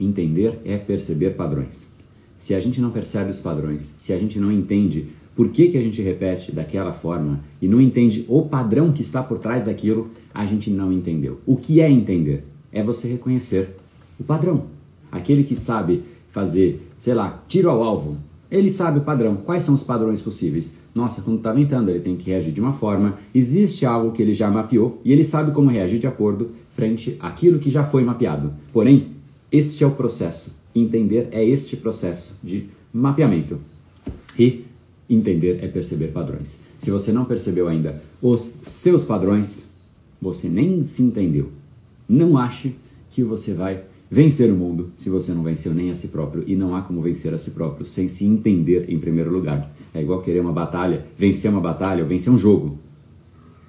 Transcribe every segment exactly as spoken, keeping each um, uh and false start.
Entender é perceber padrões. Se a gente não percebe os padrões, se a gente não entende por que que a gente repete daquela forma e não entende o padrão que está por trás daquilo, a gente não entendeu. O que é entender? É você reconhecer o padrão. Aquele que sabe fazer, sei lá, tiro ao alvo, ele sabe o padrão. Quais são os padrões possíveis? Nossa, quando está ventando, ele tem que reagir de uma forma. Existe algo que ele já mapeou e ele sabe como reagir de acordo frente àquilo que já foi mapeado. Porém, este é o processo. Entender é este processo de mapeamento. E entender é perceber padrões. Se você não percebeu ainda os seus padrões, você nem se entendeu. Não ache que você vai vencer o mundo se você não venceu nem a si próprio. E não há como vencer a si próprio sem se entender em primeiro lugar. É igual querer uma batalha, vencer uma batalha ou vencer um jogo.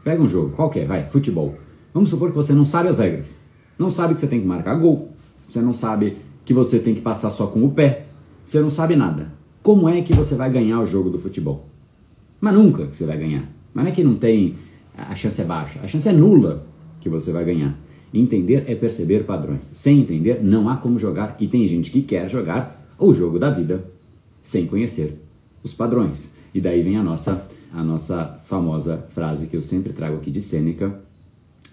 Pega um jogo, qualquer, vai, futebol. Vamos supor que você não sabe as regras. Não sabe que você tem que marcar gol. Você não sabe que você tem que passar só com o pé. Você não sabe nada. Como é que você vai ganhar o jogo do futebol? Mas nunca que você vai ganhar. Mas não é que não tem... A chance é baixa. A chance é nula que você vai ganhar. Entender é perceber padrões. Sem entender, não há como jogar. E tem gente que quer jogar o jogo da vida sem conhecer os padrões. E daí vem a nossa, a nossa famosa frase que eu sempre trago aqui de Sêneca.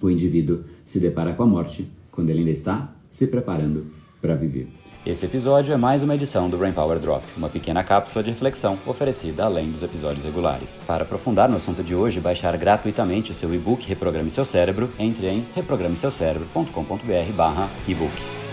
O indivíduo se depara com a morte quando ele ainda está se preparando para viver. Esse episódio é mais uma edição do Brain Power Drop, uma pequena cápsula de reflexão oferecida além dos episódios regulares. Para aprofundar no assunto de hoje, baixar gratuitamente o seu e-book Reprograme Seu Cérebro, entre em reprograme seu cérebro ponto com ponto b r barra e-book.